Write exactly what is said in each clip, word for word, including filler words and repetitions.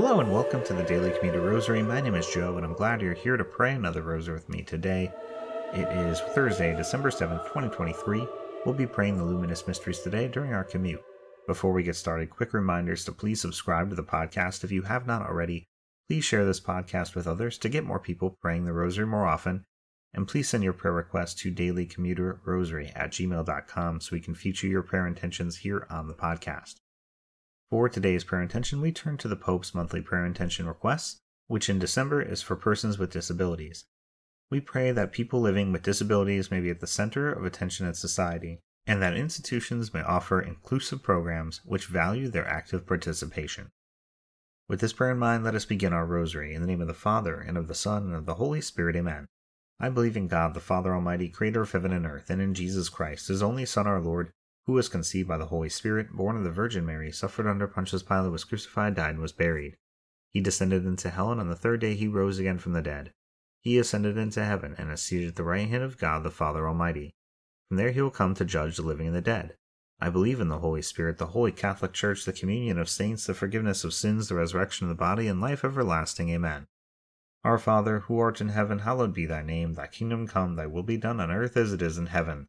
Hello and welcome to the Daily Commuter Rosary. My name is Joe and I'm glad you're here to pray another rosary with me today. It is Thursday, December seventh, twenty twenty-three. We'll be praying the Luminous Mysteries today during our commute. Before we get started, quick reminders to please subscribe to the podcast if you have not already. Please share this podcast with others to get more people praying the rosary more often. And please send your prayer requests to daily commuter rosary at gmail dot com so we can feature your prayer intentions here on the podcast. For today's prayer intention, we turn to the Pope's monthly prayer intention requests, which in December is for persons with disabilities. We pray that people living with disabilities may be at the center of attention in society, and that institutions may offer inclusive programs which value their active participation. With this prayer in mind, let us begin our rosary. In the name of the Father, and of the Son, and of the Holy Spirit, amen. I believe in God, the Father Almighty, creator of heaven and earth, and in Jesus Christ, his only Son, our Lord, who was conceived by the Holy Spirit, born of the Virgin Mary, suffered under Pontius Pilate, was crucified, died, and was buried. He descended into hell, and on the third day he rose again from the dead. He ascended into heaven, and is seated at the right hand of God, the Father Almighty. From there he will come to judge the living and the dead. I believe in the Holy Spirit, the Holy Catholic Church, the communion of saints, the forgiveness of sins, the resurrection of the body, and life everlasting. Amen. Our Father, who art in heaven, hallowed be thy name. Thy kingdom come, thy will be done on earth as it is in heaven.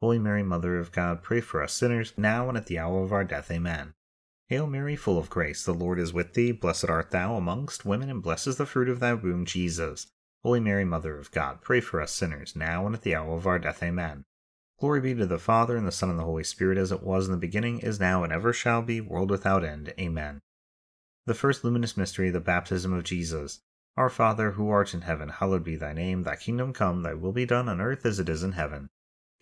Holy Mary, Mother of God, pray for us sinners, now and at the hour of our death. Amen. Hail Mary, full of grace, the Lord is with thee. Blessed art thou amongst women, and blessed is the fruit of thy womb, Jesus. Holy Mary, Mother of God, pray for us sinners, now and at the hour of our death. Amen. Glory be to the Father, and the Son, and the Holy Spirit, as it was in the beginning, is now, and ever shall be, world without end. Amen. The first luminous mystery, the baptism of Jesus. Our Father, who art in heaven, hallowed be thy name. Thy kingdom come, thy will be done on earth as it is in heaven.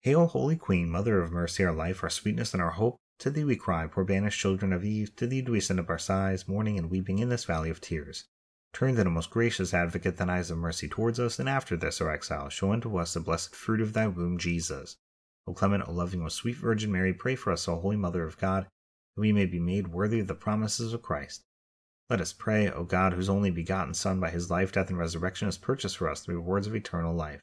Hail, Holy Queen, Mother of Mercy, our life, our sweetness, and our hope. To thee we cry, poor banished children of Eve, to thee do we send up our sighs, mourning and weeping in this valley of tears. Turn then, O most gracious Advocate, thine eyes of mercy towards us, and after this our exile, show unto us the blessed fruit of thy womb, Jesus. O clement, O loving, O sweet Virgin Mary, pray for us, O Holy Mother of God, that we may be made worthy of the promises of Christ. Let us pray, O God, whose only begotten Son, by his life, death, and resurrection, has purchased for us the rewards of eternal life.